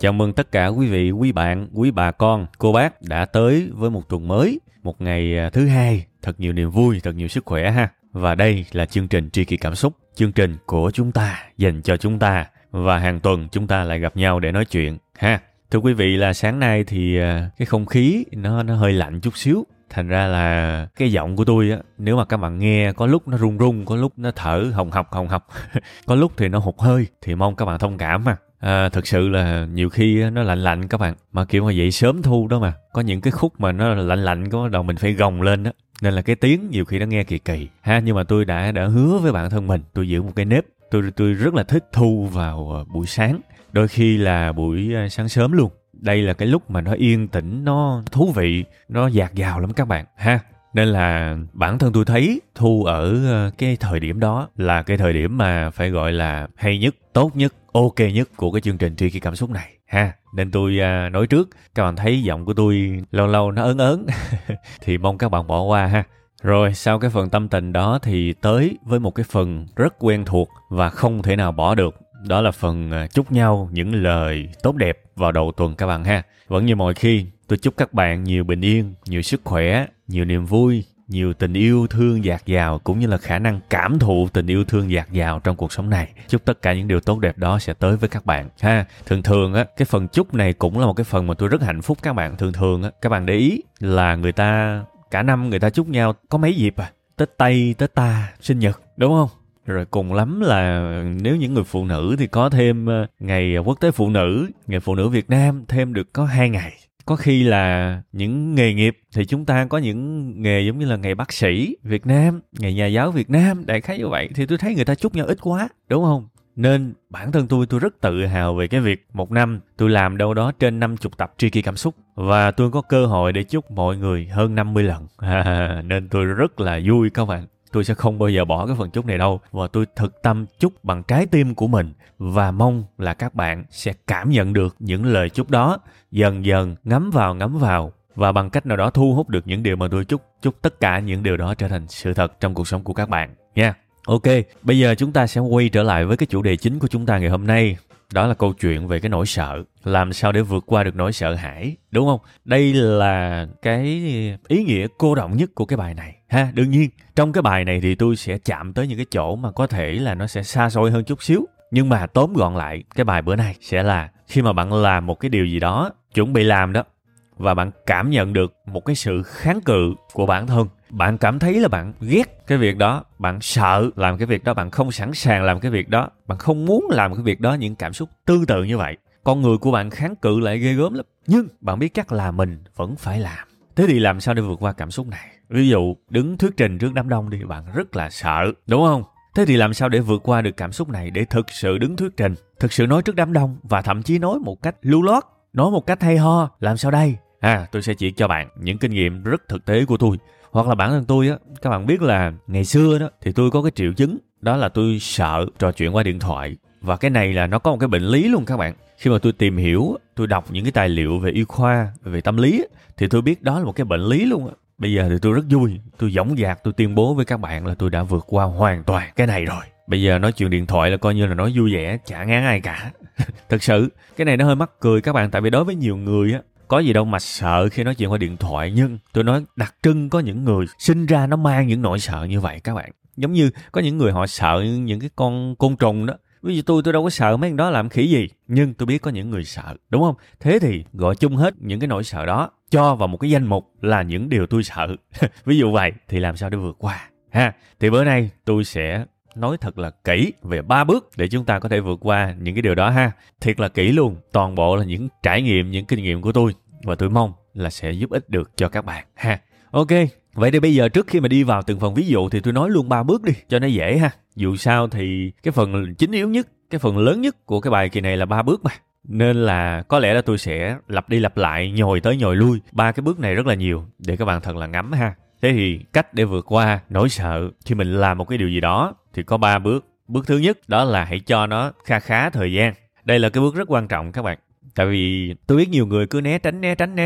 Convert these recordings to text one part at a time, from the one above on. Chào mừng tất cả quý vị, quý bạn, quý bà con, cô bác đã tới với một tuần mới, một ngày thứ hai. Thật nhiều niềm vui, thật nhiều sức khỏe ha. Và đây là chương trình Tri Kỷ Cảm Xúc, chương trình của chúng ta, dành cho chúng ta. Và hàng tuần chúng ta lại gặp nhau để nói chuyện ha. Thưa quý vị, là sáng nay thì cái không khí nó hơi lạnh chút xíu. Thành ra là cái giọng của tôi á, nếu mà các bạn nghe có lúc nó run run, có lúc nó thở hồng hộc, có lúc thì nó hụt hơi, thì mong các bạn thông cảm ha. Thực sự là nhiều khi nó lạnh các bạn, mà kiểu mà dậy sớm thu đó mà, có những cái khúc mà nó lạnh có đầu mình phải gồng lên đó. Nên là cái tiếng nhiều khi nó nghe kỳ kỳ ha, nhưng mà tôi đã hứa với bản thân mình, tôi giữ một cái nếp, tôi rất là thích thu vào buổi sáng, đôi khi là buổi sáng sớm luôn. Đây là cái lúc mà nó yên tĩnh, nó thú vị, nó dạt dào lắm các bạn ha. Nên là bản thân tôi thấy thu ở cái thời điểm đó là cái thời điểm mà phải gọi là hay nhất, tốt nhất, ok nhất của cái chương trình Tri Kỷ Cảm Xúc này ha. Nên tôi nói trước, các bạn thấy giọng của tôi lâu lâu nó ớn thì mong các bạn bỏ qua ha. Rồi sau cái phần tâm tình đó thì tới với một cái phần rất quen thuộc và không thể nào bỏ được. Đó là phần chúc nhau những lời tốt đẹp vào đầu tuần các bạn ha. Vẫn như mọi khi, tôi chúc các bạn nhiều bình yên, nhiều sức khỏe, nhiều niềm vui, nhiều tình yêu thương dạt dào, cũng như là khả năng cảm thụ tình yêu thương dạt dào trong cuộc sống này. Chúc tất cả những điều tốt đẹp đó sẽ tới với các bạn ha. Thường thường á, cái phần chúc này cũng là một cái phần mà tôi rất hạnh phúc các bạn. Thường thường á, các bạn để ý là người ta cả năm người ta chúc nhau có mấy dịp à? Tết Tây, Tết ta, sinh nhật, đúng không? Rồi cùng lắm là nếu những người phụ nữ thì có thêm ngày Quốc tế Phụ nữ, ngày Phụ nữ Việt Nam thêm được có 2 ngày. Có khi là những nghề nghiệp thì chúng ta có những nghề giống như là ngày bác sĩ Việt Nam, ngày nhà giáo Việt Nam, đại khái như vậy. Thì tôi thấy người ta chúc nhau ít quá, đúng không? Nên bản thân tôi rất tự hào về cái việc một năm tôi làm đâu đó trên 50 tập Tri Kỷ Cảm Xúc. Và tôi có cơ hội để chúc mọi người hơn 50 lần. Nên tôi rất là vui các bạn. Tôi sẽ không bao giờ bỏ cái phần chúc này đâu. Và tôi thực tâm chúc bằng trái tim của mình. Và mong là các bạn sẽ cảm nhận được những lời chúc đó. Dần dần ngấm vào. Và bằng cách nào đó thu hút được những điều mà tôi chúc. Chúc tất cả những điều đó trở thành sự thật trong cuộc sống của các bạn nha. Ok, bây giờ chúng ta sẽ quay trở lại với cái chủ đề chính của chúng ta ngày hôm nay. Đó là câu chuyện về cái nỗi sợ. Làm sao để vượt qua được nỗi sợ hãi, đúng không? Đây là cái ý nghĩa cô động nhất của cái bài này ha. Đương nhiên, trong cái bài này thì tôi sẽ chạm tới những cái chỗ mà có thể là nó sẽ xa xôi hơn chút xíu. Nhưng mà tóm gọn lại, cái bài bữa nay sẽ là khi mà bạn làm một cái điều gì đó, chuẩn bị làm đó, và bạn cảm nhận được một cái sự kháng cự của bản thân. Bạn cảm thấy là bạn ghét cái việc đó, bạn sợ làm cái việc đó, bạn không sẵn sàng làm cái việc đó, bạn không muốn làm cái việc đó, những cảm xúc tương tự như vậy. Con người của bạn kháng cự lại ghê gớm lắm, nhưng bạn biết chắc là mình vẫn phải làm. Thế thì làm sao để vượt qua cảm xúc này? Ví dụ, đứng thuyết trình trước đám đông đi, bạn rất là sợ, đúng không? Thế thì làm sao để vượt qua được cảm xúc này, để thực sự đứng thuyết trình, thực sự nói trước đám đông, và thậm chí nói một cách lưu loát, nói một cách hay ho, làm sao đây? Tôi sẽ chỉ cho bạn những kinh nghiệm rất thực tế của tôi. Hoặc là bản thân tôi á, các bạn biết là ngày xưa đó thì tôi có cái triệu chứng, đó là tôi sợ trò chuyện qua điện thoại. Và cái này là nó có một cái bệnh lý luôn các bạn. Khi mà tôi tìm hiểu, tôi đọc những cái tài liệu về y khoa, về tâm lý, thì tôi biết đó là một cái bệnh lý luôn á. Bây giờ thì tôi rất vui, tôi dõng dạc, tôi tuyên bố với các bạn là tôi đã vượt qua hoàn toàn cái này rồi. Bây giờ nói chuyện điện thoại là coi như là nói vui vẻ, chả ngán ai cả. Thật sự, cái này nó hơi mắc cười các bạn, tại vì đối với nhiều người á, có gì đâu mà sợ khi nói chuyện qua điện thoại. Nhưng tôi nói đặc trưng có những người sinh ra nó mang những nỗi sợ như vậy các bạn. Giống như có những người họ sợ những cái con côn trùng đó. Ví dụ tôi đâu có sợ mấy con đó làm khỉ gì. Nhưng tôi biết có những người sợ, đúng không? Thế thì gọi chung hết những cái nỗi sợ đó, cho vào một cái danh mục là những điều tôi sợ. Ví dụ vậy, thì làm sao để vượt qua? ha. Thì bữa nay tôi sẽ nói thật là kỹ về 3 bước để chúng ta có thể vượt qua những cái điều đó ha. Thiệt là kỹ luôn, toàn bộ là những trải nghiệm, những kinh nghiệm của tôi và tôi mong là sẽ giúp ích được cho các bạn ha. Ok, vậy thì bây giờ trước khi mà đi vào từng phần ví dụ thì tôi nói luôn 3 bước đi cho nó dễ ha. Dù sao thì cái phần chính yếu nhất, cái phần lớn nhất của cái bài kỳ này là 3 bước mà. Nên là có lẽ là tôi sẽ lặp đi lặp lại, nhồi tới nhồi lui ba cái bước này rất là nhiều để các bạn thật là ngắm ha. Thế thì cách để vượt qua nỗi sợ khi mình làm một cái điều gì đó thì có 3 bước. Bước thứ nhất đó là hãy cho nó khá thời gian. Đây là cái bước rất quan trọng các bạn. Tại vì tôi biết nhiều người cứ né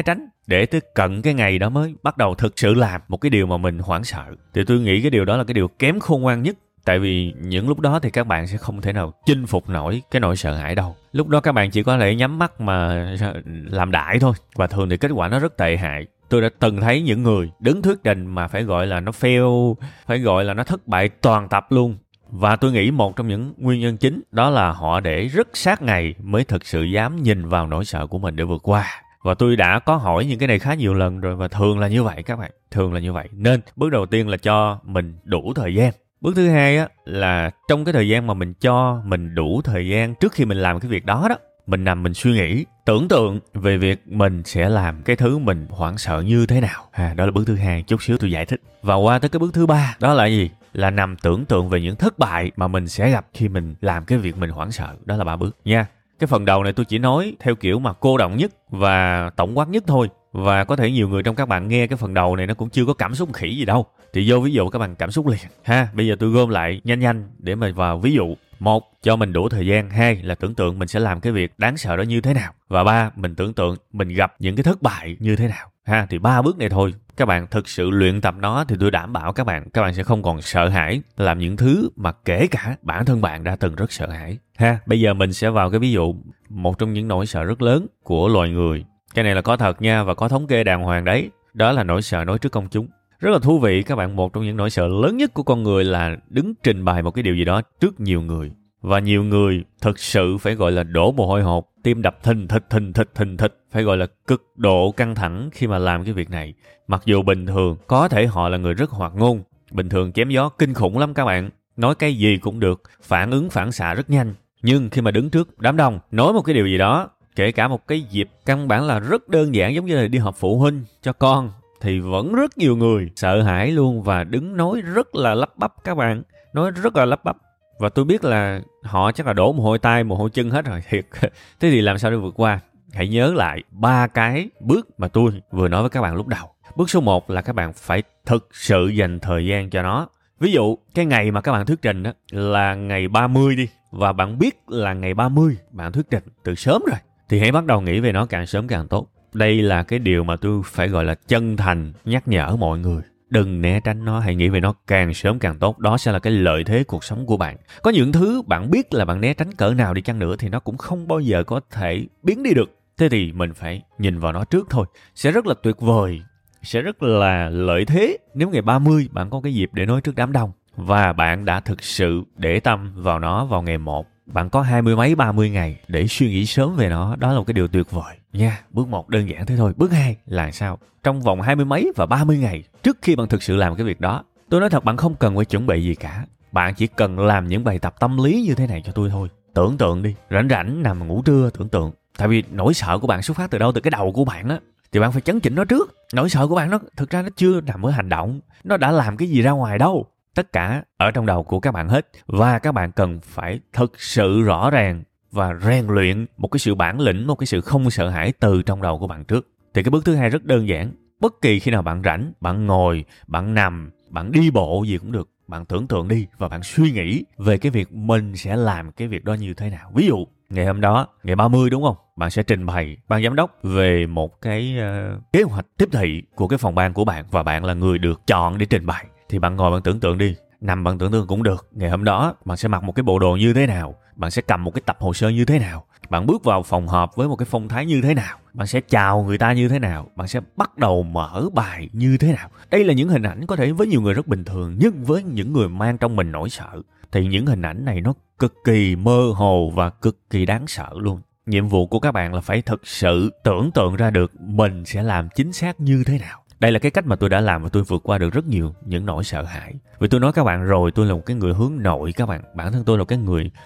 tránh để tới cận cái ngày đó mới bắt đầu thực sự làm một cái điều mà mình hoảng sợ. Thì tôi nghĩ cái điều đó là cái điều kém khôn ngoan nhất. Tại vì những lúc đó thì các bạn sẽ không thể nào chinh phục nổi cái nỗi sợ hãi đâu. Lúc đó các bạn chỉ có thể nhắm mắt mà làm đại thôi. Và thường thì kết quả nó rất tệ hại. Tôi đã từng thấy những người đứng thuyết trình mà phải gọi là nó fail, phải gọi là nó thất bại toàn tập luôn. Và tôi nghĩ một trong những nguyên nhân chính đó là họ để rất sát ngày mới thực sự dám nhìn vào nỗi sợ của mình để vượt qua. Và tôi đã có hỏi những cái này khá nhiều lần rồi và thường là như vậy các bạn. Thường là như vậy. Nên bước đầu tiên là cho mình đủ thời gian. Bước thứ hai á, là trong cái thời gian mà mình cho mình đủ thời gian trước khi mình làm cái việc đó đó, mình nằm mình suy nghĩ, tưởng tượng về việc mình sẽ làm cái thứ mình hoảng sợ như thế nào. Đó là bước thứ hai, chút xíu tôi giải thích. Và qua tới cái bước thứ ba, đó là gì? Là nằm tưởng tượng về những thất bại mà mình sẽ gặp khi mình làm cái việc mình hoảng sợ. Đó là 3 bước nha. Cái phần đầu này tôi chỉ nói theo kiểu mà cô động nhất và tổng quát nhất thôi. Và có thể nhiều người trong các bạn nghe cái phần đầu này nó cũng chưa có cảm xúc khỉ gì đâu. Thì vô ví dụ các bạn cảm xúc liền ha. Bây giờ tôi gom lại nhanh để mà vào ví dụ. 1. Cho mình đủ thời gian. 2. Là tưởng tượng mình sẽ làm cái việc đáng sợ đó như thế nào. Và 3. Mình tưởng tượng mình gặp những cái thất bại như thế nào ha. Thì 3 bước này thôi. Các bạn thực sự luyện tập nó thì tôi đảm bảo các bạn sẽ không còn sợ hãi làm những thứ mà kể cả bản thân bạn đã từng rất sợ hãi ha. Bây giờ mình sẽ vào cái ví dụ một trong những nỗi sợ rất lớn của loài người. Cái này là có thật nha và có thống kê đàng hoàng đấy. Đó là nỗi sợ nói trước công chúng. Rất là thú vị các bạn, một trong những nỗi sợ lớn nhất của con người là đứng trình bày một cái điều gì đó trước nhiều người. Và nhiều người thực sự phải gọi là đổ mồ hôi hột, tim đập thình thịch, phải gọi là cực độ căng thẳng khi mà làm cái việc này. Mặc dù bình thường có thể họ là người rất hoạt ngôn, bình thường chém gió kinh khủng lắm các bạn, nói cái gì cũng được, phản ứng phản xạ rất nhanh. Nhưng khi mà đứng trước đám đông, nói một cái điều gì đó, kể cả một cái dịp căn bản là rất đơn giản giống như là đi họp phụ huynh cho con, thì vẫn rất nhiều người sợ hãi luôn và đứng nói rất là lắp bắp các bạn. Nói rất là lắp bắp. Và tôi biết là họ chắc là đổ mồ hôi tay, mồ hôi chân hết rồi thiệt. Thế thì làm sao để vượt qua? Hãy nhớ lại 3 cái bước mà tôi vừa nói với các bạn lúc đầu. Bước số 1 là các bạn phải thực sự dành thời gian cho nó. Ví dụ cái ngày mà các bạn thuyết trình đó là ngày 30 đi. Và bạn biết là ngày 30 bạn thuyết trình từ sớm rồi. Thì hãy bắt đầu nghĩ về nó càng sớm càng tốt. Đây là cái điều mà tôi phải gọi là chân thành nhắc nhở mọi người. Đừng né tránh nó, hãy nghĩ về nó càng sớm càng tốt. Đó sẽ là cái lợi thế cuộc sống của bạn. Có những thứ bạn biết là bạn né tránh cỡ nào đi chăng nữa thì nó cũng không bao giờ có thể biến đi được. Thế thì mình phải nhìn vào nó trước thôi. Sẽ rất là tuyệt vời, sẽ rất là lợi thế nếu ngày 30 bạn có cái dịp để nói trước đám đông. Và bạn đã thực sự để tâm vào nó vào ngày 1. Bạn có 20 mấy 30 ngày để suy nghĩ sớm về nó. Đó là một cái điều tuyệt vời nha. Bước 1 đơn giản thế thôi. Bước 2 là sao? Trong vòng 20 mấy và 30 ngày trước khi bạn thực sự làm cái việc đó, tôi nói thật bạn không cần phải chuẩn bị gì cả. Bạn chỉ cần làm những bài tập tâm lý như thế này cho tôi thôi. Tưởng tượng đi, rảnh nằm ngủ trưa tưởng tượng. Tại vì nỗi sợ của bạn xuất phát từ đâu? Từ cái đầu của bạn á. Thì bạn phải chấn chỉnh nó trước. Nỗi sợ của bạn nó thực ra nó chưa nằm ở hành động, nó đã làm cái gì ra ngoài đâu. Tất cả ở trong đầu của các bạn hết. Và các bạn cần phải thực sự rõ ràng và rèn luyện một cái sự bản lĩnh, một cái sự không sợ hãi từ trong đầu của bạn trước. Thì cái bước thứ hai rất đơn giản. Bất kỳ khi nào bạn rảnh, bạn ngồi, bạn nằm, bạn đi bộ gì cũng được. Bạn tưởng tượng đi và bạn suy nghĩ về cái việc mình sẽ làm cái việc đó như thế nào. Ví dụ, ngày hôm đó, ngày 30 đúng không? Bạn sẽ trình bày ban giám đốc về một cái kế hoạch tiếp thị của cái phòng ban của bạn. Và bạn là người được chọn để trình bày. Thì bạn ngồi bạn tưởng tượng đi, nằm bạn tưởng tượng cũng được. Ngày hôm đó bạn sẽ mặc một cái bộ đồ như thế nào, bạn sẽ cầm một cái tập hồ sơ như thế nào, bạn bước vào phòng họp với một cái phong thái như thế nào, bạn sẽ chào người ta như thế nào, bạn sẽ bắt đầu mở bài như thế nào. Đây là những hình ảnh có thể với nhiều người rất bình thường, nhưng với những người mang trong mình nỗi sợ thì những hình ảnh này nó cực kỳ mơ hồ và cực kỳ đáng sợ luôn. Nhiệm vụ của các bạn là phải thực sự tưởng tượng ra được mình sẽ làm chính xác như thế nào. Đây là cái cách mà tôi đã làm và tôi vượt qua được rất nhiều những nỗi sợ hãi. Vì tôi nói các bạn rồi, tôi là một cái người hướng nội các bạn. Bản thân tôi là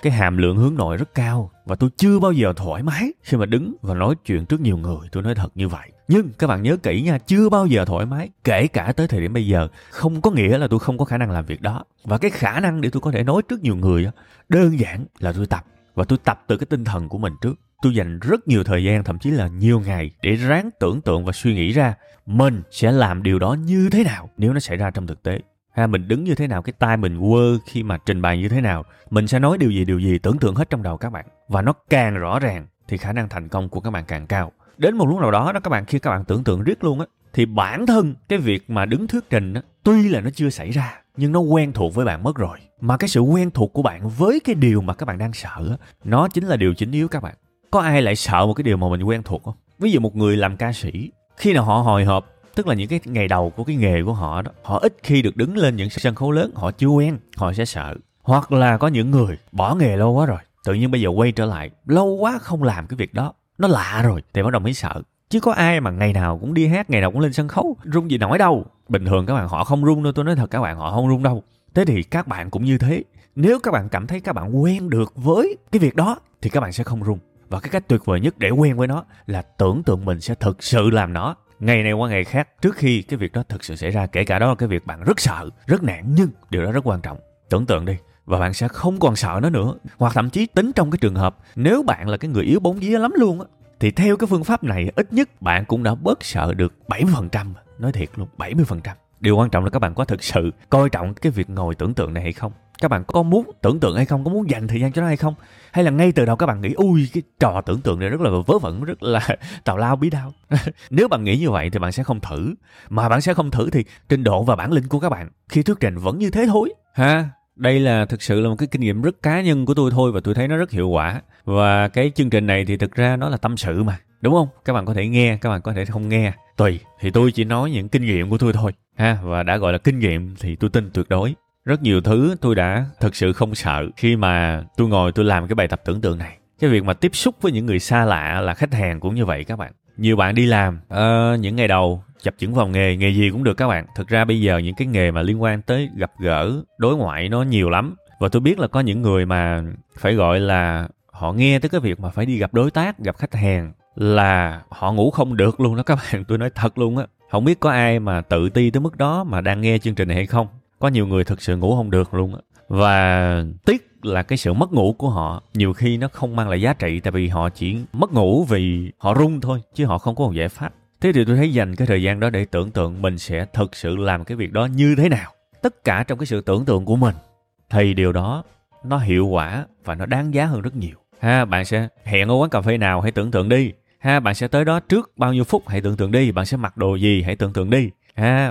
cái hàm lượng hướng nội rất cao. Và tôi chưa bao giờ thoải mái khi mà đứng và nói chuyện trước nhiều người. Tôi nói thật như vậy. Nhưng các bạn nhớ kỹ nha, chưa bao giờ thoải mái. Kể cả tới thời điểm bây giờ, không có nghĩa là tôi không có khả năng làm việc đó. Và cái khả năng để tôi có thể nói trước nhiều người đó, đơn giản là tôi tập. Và tôi tập từ cái tinh thần của mình trước. Tôi dành rất nhiều thời gian, thậm chí là nhiều ngày để ráng tưởng tượng và suy nghĩ ra mình sẽ làm điều đó như thế nào nếu nó xảy ra trong thực tế. Mình đứng như thế nào, cái tay mình quơ khi mà trình bày như thế nào, mình sẽ nói điều gì, tưởng tượng hết trong đầu các bạn. Và nó càng rõ ràng thì khả năng thành công của các bạn càng cao. Đến một lúc nào đó các bạn, khi các bạn tưởng tượng riết luôn á, thì bản thân cái việc mà đứng thuyết trình á, tuy là nó chưa xảy ra nhưng nó quen thuộc với bạn mất rồi. Mà cái sự quen thuộc của bạn với cái điều mà các bạn đang sợ á, nó chính là điều chính yếu các bạn. Có ai lại sợ một cái điều mà mình quen thuộc không? Ví dụ một người làm ca sĩ, khi nào họ hồi hộp, tức là những cái ngày đầu của cái nghề của họ đó, họ ít khi được đứng lên những sân khấu lớn, họ chưa quen, họ sẽ sợ. Hoặc là có những người bỏ nghề lâu quá rồi, tự nhiên bây giờ quay trở lại, lâu quá không làm cái việc đó, nó lạ rồi, thì bắt đầu mới sợ. Chứ có ai mà ngày nào cũng đi hát, ngày nào cũng lên sân khấu, run gì nổi đâu. Bình thường các bạn họ không run đâu, tôi nói thật các bạn họ không run đâu. Thế thì các bạn cũng như thế. Nếu các bạn cảm thấy các bạn quen được với cái việc đó thì các bạn sẽ không run. Và cái cách tuyệt vời nhất để quen với nó là tưởng tượng mình sẽ thực sự làm nó ngày này qua ngày khác trước khi cái việc đó thực sự xảy ra. Kể cả đó là cái việc bạn rất sợ, rất nản, nhưng điều đó rất quan trọng. Tưởng tượng đi và bạn sẽ không còn sợ nó nữa. Hoặc thậm chí tính trong cái trường hợp nếu bạn là cái người yếu bóng vía lắm luôn á, thì theo cái phương pháp này ít nhất bạn cũng đã bớt sợ được 70%. Nói thiệt luôn, 70%. Điều quan trọng là các bạn có thực sự coi trọng cái việc ngồi tưởng tượng này hay không? Các bạn có muốn tưởng tượng hay không? Có muốn dành thời gian cho nó hay không? Hay là ngay từ đầu các bạn nghĩ ui cái trò tưởng tượng này rất là vớ vẩn, rất là tào lao bí đao. Nếu bạn nghĩ như vậy thì bạn sẽ không thử. Mà bạn sẽ không thử thì trình độ và bản lĩnh của các bạn khi thuyết trình vẫn như thế thôi. Đây là thực sự là một cái kinh nghiệm rất cá nhân của tôi thôi, và tôi thấy nó rất hiệu quả. Và cái chương trình này thì thực ra nó là tâm sự mà, đúng không? Các bạn có thể nghe, các bạn có thể không nghe, tùy. Thì tôi chỉ nói những kinh nghiệm của tôi thôi. Và đã gọi là kinh nghiệm thì tôi tin tuyệt đối. Rất nhiều thứ tôi đã thực sự không sợ khi mà tôi ngồi tôi làm cái bài tập tưởng tượng này. Cái việc mà tiếp xúc với những người xa lạ là khách hàng cũng như vậy các bạn. Nhiều bạn đi làm những ngày đầu chập chững vào nghề gì cũng được các bạn. Thực ra bây giờ những cái nghề mà liên quan tới gặp gỡ, đối ngoại nó nhiều lắm. Và tôi biết là có những người mà phải gọi là họ nghe tới cái việc mà phải đi gặp đối tác, gặp khách hàng là họ ngủ không được luôn đó các bạn. Tôi nói thật luôn á. Không biết có ai mà tự ti tới mức đó mà đang nghe chương trình này hay không? Có nhiều người thực sự ngủ không được luôn á. Và tiếc là cái sự mất ngủ của họ nhiều khi nó không mang lại giá trị, tại vì họ chỉ mất ngủ vì họ run thôi, chứ họ không có một giải pháp. Thế thì tôi thấy dành cái thời gian đó để tưởng tượng mình sẽ thực sự làm cái việc đó như thế nào. Tất cả trong cái sự tưởng tượng của mình thì điều đó nó hiệu quả và nó đáng giá hơn rất nhiều. Bạn sẽ hẹn ở quán cà phê nào, hãy tưởng tượng đi. Bạn sẽ tới đó trước bao nhiêu phút, hãy tưởng tượng đi. Bạn sẽ mặc đồ gì, hãy tưởng tượng đi.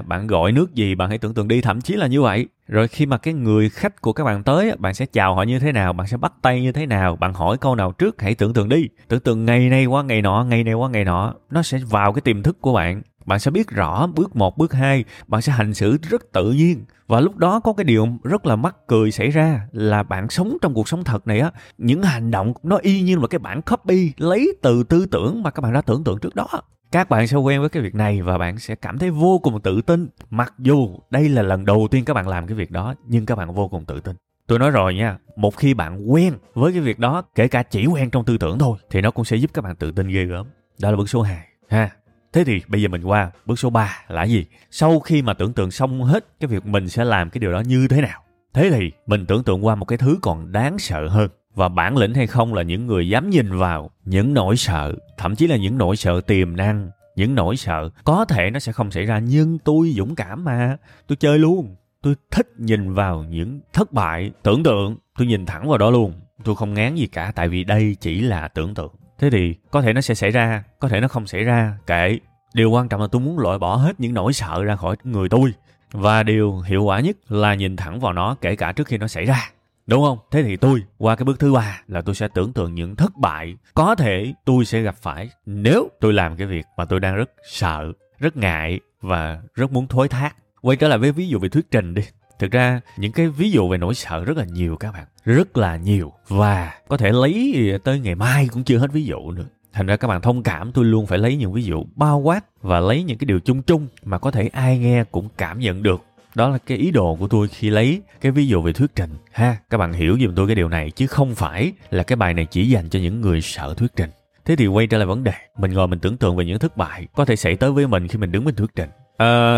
Bạn gọi nước gì, bạn hãy tưởng tượng đi. Thậm chí là như vậy. Rồi khi mà cái người khách của các bạn tới, bạn sẽ chào họ như thế nào, bạn sẽ bắt tay như thế nào, bạn hỏi câu nào trước, hãy tưởng tượng đi. Tưởng tượng ngày nay qua ngày nọ, ngày nay qua ngày nọ. Nó sẽ vào cái tiềm thức của bạn. Bạn sẽ biết rõ bước 1, bước 2. Bạn sẽ hành xử rất tự nhiên. Và lúc đó có cái điều rất là mắc cười xảy ra là bạn sống trong cuộc sống thật này á, những hành động nó y như là cái bản copy lấy từ tư tưởng mà các bạn đã tưởng tượng trước đó. Các bạn sẽ quen với cái việc này và bạn sẽ cảm thấy vô cùng tự tin. Mặc dù đây là lần đầu tiên các bạn làm cái việc đó, nhưng các bạn vô cùng tự tin. Tôi nói rồi nha, một khi bạn quen với cái việc đó, kể cả chỉ quen trong tư tưởng thôi, thì nó cũng sẽ giúp các bạn tự tin ghê gớm. Đó là bước số 2. Thế thì bây giờ mình qua bước số 3 là gì? Sau khi mà tưởng tượng xong hết cái việc mình sẽ làm cái điều đó như thế nào, thế thì mình tưởng tượng qua một cái thứ còn đáng sợ hơn. Và bản lĩnh hay không là những người dám nhìn vào những nỗi sợ, thậm chí là những nỗi sợ tiềm năng, những nỗi sợ có thể nó sẽ không xảy ra, nhưng tôi dũng cảm mà, tôi chơi luôn. Tôi thích nhìn vào những thất bại, tưởng tượng, tôi nhìn thẳng vào đó luôn. Tôi không ngán gì cả, tại vì đây chỉ là tưởng tượng. Thế thì có thể nó sẽ xảy ra, có thể nó không xảy ra, kệ. Điều quan trọng là tôi muốn loại bỏ hết những nỗi sợ ra khỏi người tôi. Và điều hiệu quả nhất là nhìn thẳng vào nó kể cả trước khi nó xảy ra. Đúng không? Thế thì tôi qua cái bước thứ 3 là tôi sẽ tưởng tượng những thất bại có thể tôi sẽ gặp phải nếu tôi làm cái việc mà tôi đang rất sợ, rất ngại và rất muốn thối thác. Quay trở lại với ví dụ về thuyết trình đi. Thực ra những cái ví dụ về nỗi sợ rất là nhiều các bạn. Rất là nhiều. Và có thể lấy tới ngày mai cũng chưa hết ví dụ nữa. Thành ra các bạn thông cảm, tôi luôn phải lấy những ví dụ bao quát và lấy những cái điều chung chung mà có thể ai nghe cũng cảm nhận được. Đó là cái ý đồ của tôi khi lấy cái ví dụ về thuyết trình ha. Các bạn hiểu giùm tôi cái điều này, chứ không phải là cái bài này chỉ dành cho những người sợ thuyết trình. Thế thì quay trở lại vấn đề, mình ngồi mình tưởng tượng về những thất bại có thể xảy tới với mình khi mình đứng bên thuyết trình.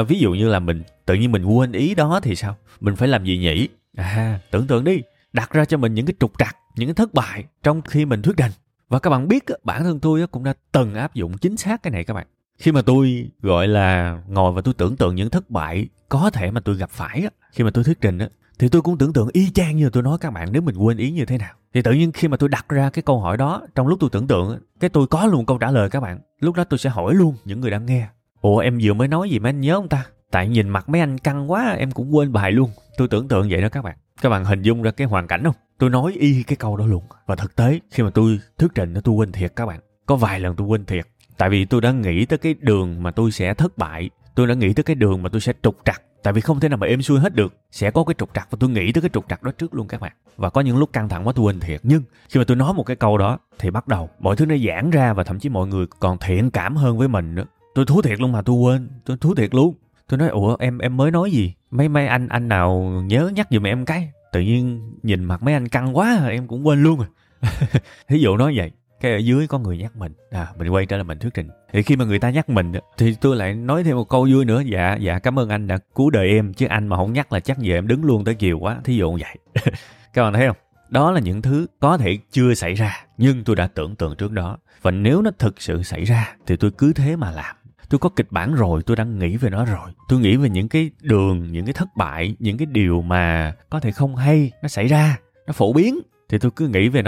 Ví dụ như là mình tự nhiên mình quên ý đó thì sao? Mình phải làm gì nhỉ? Tưởng tượng đi, đặt ra cho mình những cái trục trặc, những cái thất bại trong khi mình thuyết trình. Và các bạn biết, bản thân tôi cũng đã từng áp dụng chính xác cái này các bạn. Khi mà tôi gọi là ngồi và tôi tưởng tượng những thất bại có thể mà tôi gặp phải khi mà tôi thuyết trình, thì tôi cũng tưởng tượng y chang như tôi nói các bạn, nếu mình quên ý như thế nào. Thì tự nhiên khi mà tôi đặt ra cái câu hỏi đó, trong lúc tôi tưởng tượng, cái tôi có luôn câu trả lời các bạn. Lúc đó tôi sẽ hỏi luôn những người đang nghe. Ủa em vừa mới nói gì mấy anh nhớ không ta? Tại nhìn mặt mấy anh căng quá em cũng quên bài luôn. Tôi tưởng tượng vậy đó các bạn. Các bạn hình dung ra cái hoàn cảnh không? Tôi nói y cái câu đó luôn. Và thực tế khi mà tôi thuyết trình tôi quên thiệt các bạn. Có vài lần tôi quên thiệt. Tại vì tôi đã nghĩ tới cái đường mà tôi sẽ thất bại. Tôi đã nghĩ tới cái đường mà tôi sẽ trục trặc. Tại vì không thể nào mà êm xuôi hết được. Sẽ có cái trục trặc và tôi nghĩ tới cái trục trặc đó trước luôn các bạn. Và có những lúc căng thẳng quá tôi quên thiệt. Nhưng khi mà tôi nói một cái câu đó thì bắt đầu mọi thứ nó giãn ra và thậm chí mọi người còn thiện cảm hơn với mình nữa. Tôi thú thiệt luôn mà tôi quên. Tôi thú thiệt luôn. Tôi nói ủa em mới nói gì? Mấy anh nào nhớ nhắc giùm em cái. Tự nhiên nhìn mặt mấy anh căng quá em cũng quên luôn rồi. Thí dụ nói vậy. Cái ở dưới có người nhắc mình, mình quay trở lại mình thuyết trình. Thì khi mà người ta nhắc mình thì tôi lại nói thêm một câu vui nữa. Dạ cảm ơn anh đã cứu đời em, chứ anh mà không nhắc là chắc giờ em đứng luôn tới chiều quá. Thí dụ vậy. Các bạn thấy không? Đó là những thứ có thể chưa xảy ra, nhưng tôi đã tưởng tượng trước đó. Và nếu nó thực sự xảy ra thì tôi cứ thế mà làm. Tôi có kịch bản rồi, tôi đang nghĩ về nó rồi. Tôi nghĩ về những cái đường, những cái thất bại, những cái điều mà có thể không hay nó xảy ra, nó phổ biến. Thì tôi cứ nghĩ về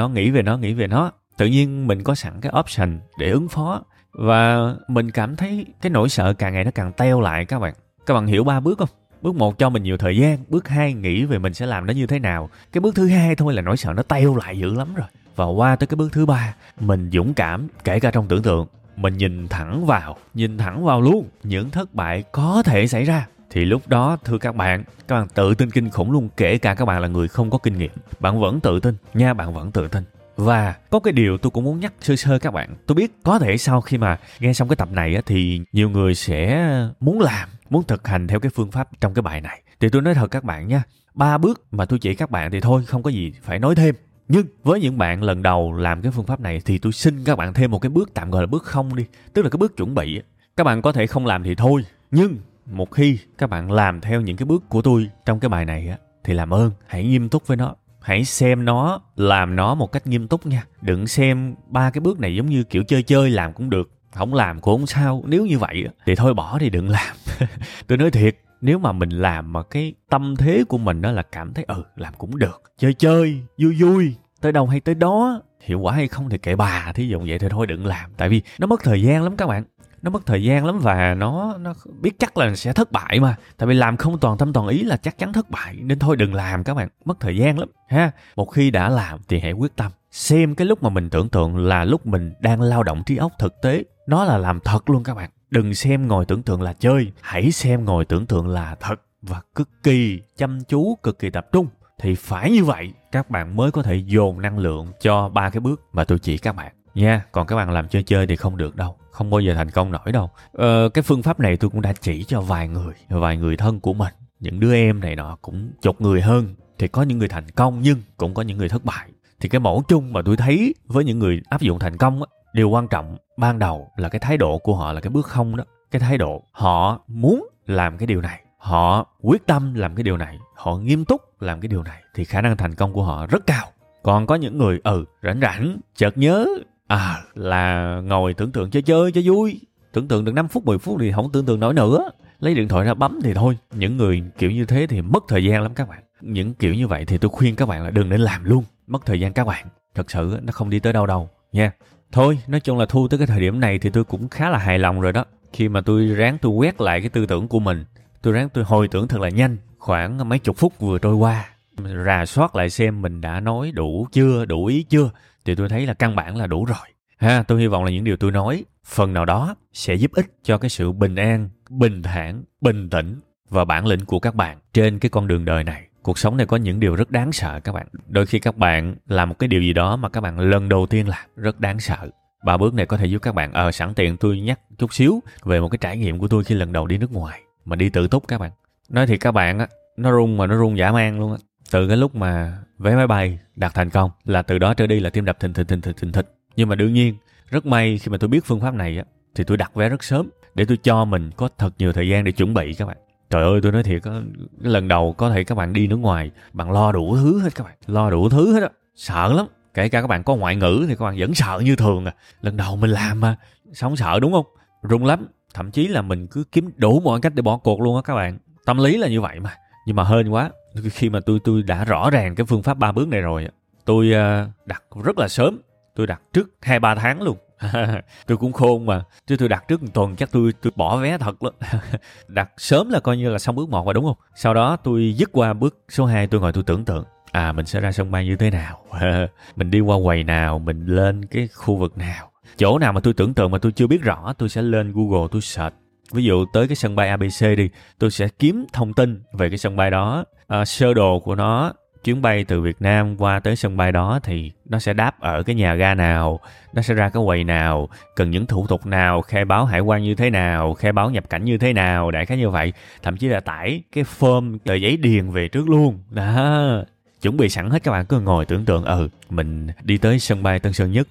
nó. Tự nhiên mình có sẵn cái option để ứng phó. Và mình cảm thấy cái nỗi sợ càng ngày nó càng teo lại các bạn. Các bạn hiểu 3 bước không? Bước 1 cho mình nhiều thời gian. Bước 2 nghĩ về mình sẽ làm nó như thế nào. Cái bước thứ 2 thôi là nỗi sợ nó teo lại dữ lắm rồi. Và qua tới cái bước thứ 3, mình dũng cảm kể cả trong tưởng tượng. Mình nhìn thẳng vào luôn những thất bại có thể xảy ra. Thì lúc đó thưa các bạn tự tin kinh khủng luôn. Kể cả các bạn là người không có kinh nghiệm, bạn vẫn tự tin nha, bạn vẫn tự tin. Và có cái điều tôi cũng muốn nhắc sơ sơ các bạn. Tôi biết có thể sau khi mà nghe xong cái tập này thì nhiều người sẽ muốn làm, muốn thực hành theo cái phương pháp trong cái bài này. Thì tôi nói thật các bạn nha, 3 bước mà tôi chỉ các bạn thì thôi không có gì phải nói thêm. Nhưng với những bạn lần đầu làm cái phương pháp này thì tôi xin các bạn thêm một cái bước tạm gọi là bước 0 đi. Tức là cái bước chuẩn bị. Các bạn có thể không làm thì thôi. Nhưng một khi các bạn làm theo những cái bước của tôi trong cái bài này thì làm ơn hãy nghiêm túc với nó. Hãy xem nó, làm nó một cách nghiêm túc nha. Đừng xem 3 cái bước này giống như kiểu chơi làm cũng được, không làm cũng không sao. Nếu như vậy thì thôi bỏ đi, đừng làm. Tôi nói thiệt, nếu mà mình làm mà cái tâm thế của mình đó là cảm thấy làm cũng được, chơi vui vui, tới đâu hay tới đó, hiệu quả hay không thì kệ bà, thí dụ vậy thì thôi đừng làm. Tại vì nó mất thời gian lắm các bạn. Nó mất thời gian lắm và nó biết chắc là sẽ thất bại mà. Tại vì làm không toàn tâm toàn ý là chắc chắn thất bại. Nên thôi đừng làm các bạn, mất thời gian lắm ha. Một khi đã làm thì hãy quyết tâm. Xem cái lúc mà mình tưởng tượng là lúc mình đang lao động trí óc thực tế. Nó là làm thật luôn các bạn. Đừng xem ngồi tưởng tượng là chơi. Hãy xem ngồi tưởng tượng là thật. Và cực kỳ chăm chú, cực kỳ tập trung. Thì phải như vậy các bạn mới có thể dồn năng lượng cho 3 cái bước mà tôi chỉ các bạn nha. Còn các bạn làm chơi thì không được đâu, không bao giờ thành công nổi đâu. Cái phương pháp này tôi cũng đã chỉ cho vài người thân của mình, những đứa em này nọ cũng chục người hơn. Thì có những người thành công nhưng cũng có những người thất bại. Thì cái mẫu chung mà tôi thấy với những người áp dụng thành công, điều quan trọng ban đầu là cái thái độ của họ, là cái bước 0 đó. Cái thái độ họ muốn làm cái điều này, họ quyết tâm làm cái điều này, họ nghiêm túc làm cái điều này thì khả năng thành công của họ rất cao. Còn có những người rảnh chợt nhớ là ngồi tưởng tượng chơi cho vui, tưởng tượng được 5 phút 10 phút thì không tưởng tượng nổi nữa, lấy điện thoại ra bấm thì thôi. Những người kiểu như thế thì mất thời gian lắm các bạn. Những kiểu như vậy thì tôi khuyên các bạn là đừng nên làm luôn, mất thời gian các bạn, thật sự nó không đi tới đâu đâu nha. Thôi nói chung là thu tới cái thời điểm này thì tôi cũng khá là hài lòng rồi đó. Khi mà tôi ráng tôi quét lại cái tư tưởng của mình, tôi ráng tôi hồi tưởng thật là nhanh, khoảng mấy chục phút vừa trôi qua, rà soát lại xem mình đã nói đủ chưa, đủ ý chưa. Thì tôi thấy là căn bản là đủ rồi ha. Tôi hy vọng là những điều tôi nói phần nào đó sẽ giúp ích cho cái sự bình an, bình thản, bình tĩnh và bản lĩnh của các bạn trên cái con đường đời này. Cuộc sống này có những điều rất đáng sợ các bạn. Đôi khi các bạn làm một cái điều gì đó mà các bạn lần đầu tiên làm rất đáng sợ. Ba bước này có thể giúp các bạn. Sẵn tiện tôi nhắc chút xíu về một cái trải nghiệm của tôi khi lần đầu đi nước ngoài mà đi tự túc các bạn. Nói thiệt các bạn á, nó rung dã man luôn á. Từ cái lúc mà vé máy bay đặt thành công là từ đó trở đi là tim đập thình thịch. Nhưng mà đương nhiên rất may khi mà tôi biết phương pháp này á, thì tôi đặt vé rất sớm để tôi cho mình có thật nhiều thời gian để chuẩn bị các bạn. Trời ơi, tôi nói thiệt, cái lần đầu có thể các bạn đi nước ngoài, bạn lo đủ thứ hết các bạn, lo đủ thứ hết á, sợ lắm. Kể cả các bạn có ngoại ngữ thì các bạn vẫn sợ như thường à. Lần đầu mình làm mà, sao không sợ đúng không? Rung lắm, thậm chí là mình cứ kiếm đủ mọi cách để bỏ cuộc luôn á các bạn. Tâm lý là như vậy mà. Nhưng mà hên quá, khi mà tôi đã rõ ràng cái phương pháp 3 bước này rồi, tôi đặt rất là sớm, tôi đặt trước 2-3 tháng luôn. Tôi cũng khôn mà, chứ tôi đặt trước một tuần chắc tôi bỏ vé thật lắm. Đặt sớm là coi như là xong bước 1 rồi đúng không? Sau đó tôi dứt qua bước số 2, tôi ngồi tôi tưởng tượng. Mình sẽ ra sân bay như thế nào? Mình đi qua quầy nào? Mình lên cái khu vực nào? Chỗ nào mà tôi tưởng tượng mà tôi chưa biết rõ, tôi sẽ lên Google tôi search. Ví dụ tới cái sân bay ABC đi, tôi sẽ kiếm thông tin về cái sân bay đó, sơ đồ của nó, chuyến bay từ Việt Nam qua tới sân bay đó thì nó sẽ đáp ở cái nhà ga nào, nó sẽ ra cái quầy nào, cần những thủ tục nào, khai báo hải quan như thế nào, khai báo nhập cảnh như thế nào, đại khái như vậy. Thậm chí là tải cái form, tờ giấy điền về trước luôn. Đó, chuẩn bị sẵn hết các bạn, cứ ngồi tưởng tượng mình đi tới sân bay Tân Sơn Nhất.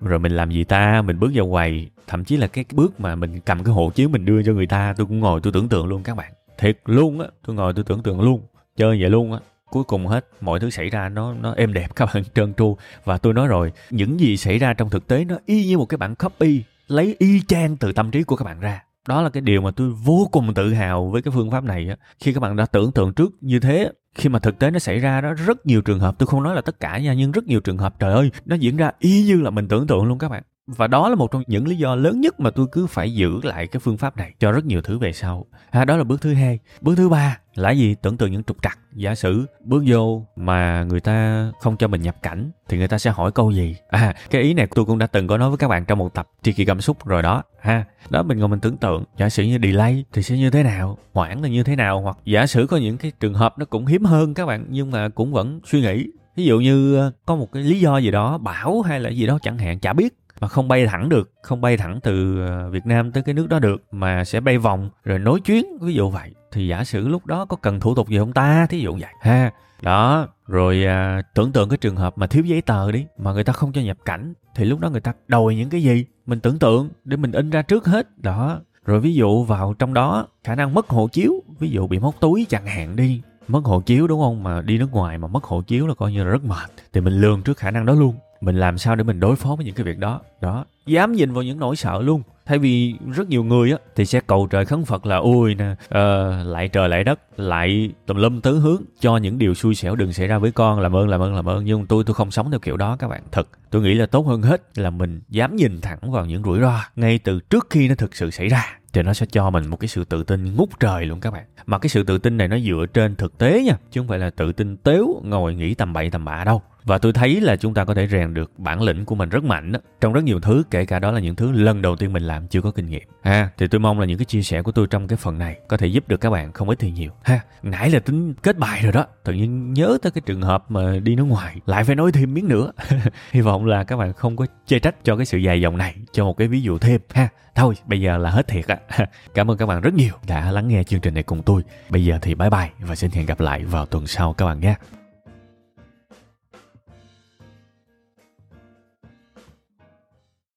Rồi mình làm gì ta, mình bước vào quầy, thậm chí là cái bước mà mình cầm cái hộ chiếu mình đưa cho người ta, tôi cũng ngồi tôi tưởng tượng luôn các bạn. Thiệt luôn á, tôi ngồi tôi tưởng tượng luôn, chơi vậy luôn á. Cuối cùng hết, mọi thứ xảy ra nó êm đẹp các bạn, trơn tru. Và tôi nói rồi, những gì xảy ra trong thực tế nó y như một cái bản copy, lấy y chang từ tâm trí của các bạn ra. Đó là cái điều mà tôi vô cùng tự hào với cái phương pháp này á. Khi các bạn đã tưởng tượng trước như thế, khi mà thực tế nó xảy ra đó, rất nhiều trường hợp, tôi không nói là tất cả nha, nhưng rất nhiều trường hợp trời ơi, nó diễn ra y như là mình tưởng tượng luôn các bạn. Và đó là một trong những lý do lớn nhất mà tôi cứ phải giữ lại cái phương pháp này cho rất nhiều thứ về sau. Đó là bước thứ 2. Bước thứ 3 là gì? Tưởng tượng những trục trặc. Giả sử bước vô mà người ta không cho mình nhập cảnh thì người ta sẽ hỏi câu gì? Cái ý này tôi cũng đã từng có nói với các bạn trong một tập Tri Kỳ Cảm Xúc rồi đó. Đó, mình ngồi mình tưởng tượng, giả sử như delay thì sẽ như thế nào? Hoãn là như thế nào? Hoặc giả sử có những cái trường hợp nó cũng hiếm hơn các bạn, nhưng mà cũng vẫn suy nghĩ. Ví dụ như có một cái lý do gì đó, bão hay là gì đó chẳng hạn, chả biết. Mà không bay thẳng được, không bay thẳng từ Việt Nam tới cái nước đó được, mà sẽ bay vòng rồi nối chuyến, ví dụ vậy. Thì giả sử lúc đó có cần thủ tục gì không ta, thí dụ vậy ha. Đó, rồi tưởng tượng cái trường hợp mà thiếu giấy tờ đi, mà người ta không cho nhập cảnh, thì lúc đó người ta đòi những cái gì, mình tưởng tượng để mình in ra trước hết, đó. Rồi ví dụ vào trong đó, khả năng mất hộ chiếu, ví dụ bị móc túi chẳng hạn đi. Mất hộ chiếu đúng không, mà đi nước ngoài mà mất hộ chiếu là coi như là rất mệt, thì mình lường trước khả năng đó luôn. Mình làm sao để mình đối phó với những cái việc đó. Đó, dám nhìn vào những nỗi sợ luôn. Thay vì rất nhiều người á thì sẽ cầu trời khấn Phật là ôi nè, lại trời lại đất, lại tùm lum tứ hướng cho những điều xui xẻo đừng xảy ra với con, làm ơn. Nhưng tôi không sống theo kiểu đó các bạn. Thật, tôi nghĩ là tốt hơn hết là mình dám nhìn thẳng vào những rủi ro ngay từ trước khi nó thực sự xảy ra. Thì nó sẽ cho mình một cái sự tự tin ngút trời luôn các bạn. Mà cái sự tự tin này nó dựa trên thực tế nha, chứ không phải là tự tin tếu ngồi nghĩ tầm bậy tầm bạ đâu. Và tôi thấy là chúng ta có thể rèn được bản lĩnh của mình rất mạnh đó, trong rất nhiều thứ, kể cả đó là những thứ lần đầu tiên mình làm chưa có kinh nghiệm. Thì tôi mong là những cái chia sẻ của tôi trong cái phần này có thể giúp được các bạn không ít thì nhiều. Nãy là tính kết bài rồi đó, tự nhiên nhớ tới cái trường hợp mà đi nước ngoài lại phải nói thêm miếng nữa. Hy vọng là các bạn không có chê trách cho cái sự dài dòng này, cho một cái ví dụ thêm ha. Thôi bây giờ là hết thiệt á. Cảm ơn các bạn rất nhiều đã lắng nghe chương trình này cùng tôi. Bây giờ thì bye bye và xin hẹn gặp lại vào tuần sau các bạn nhé.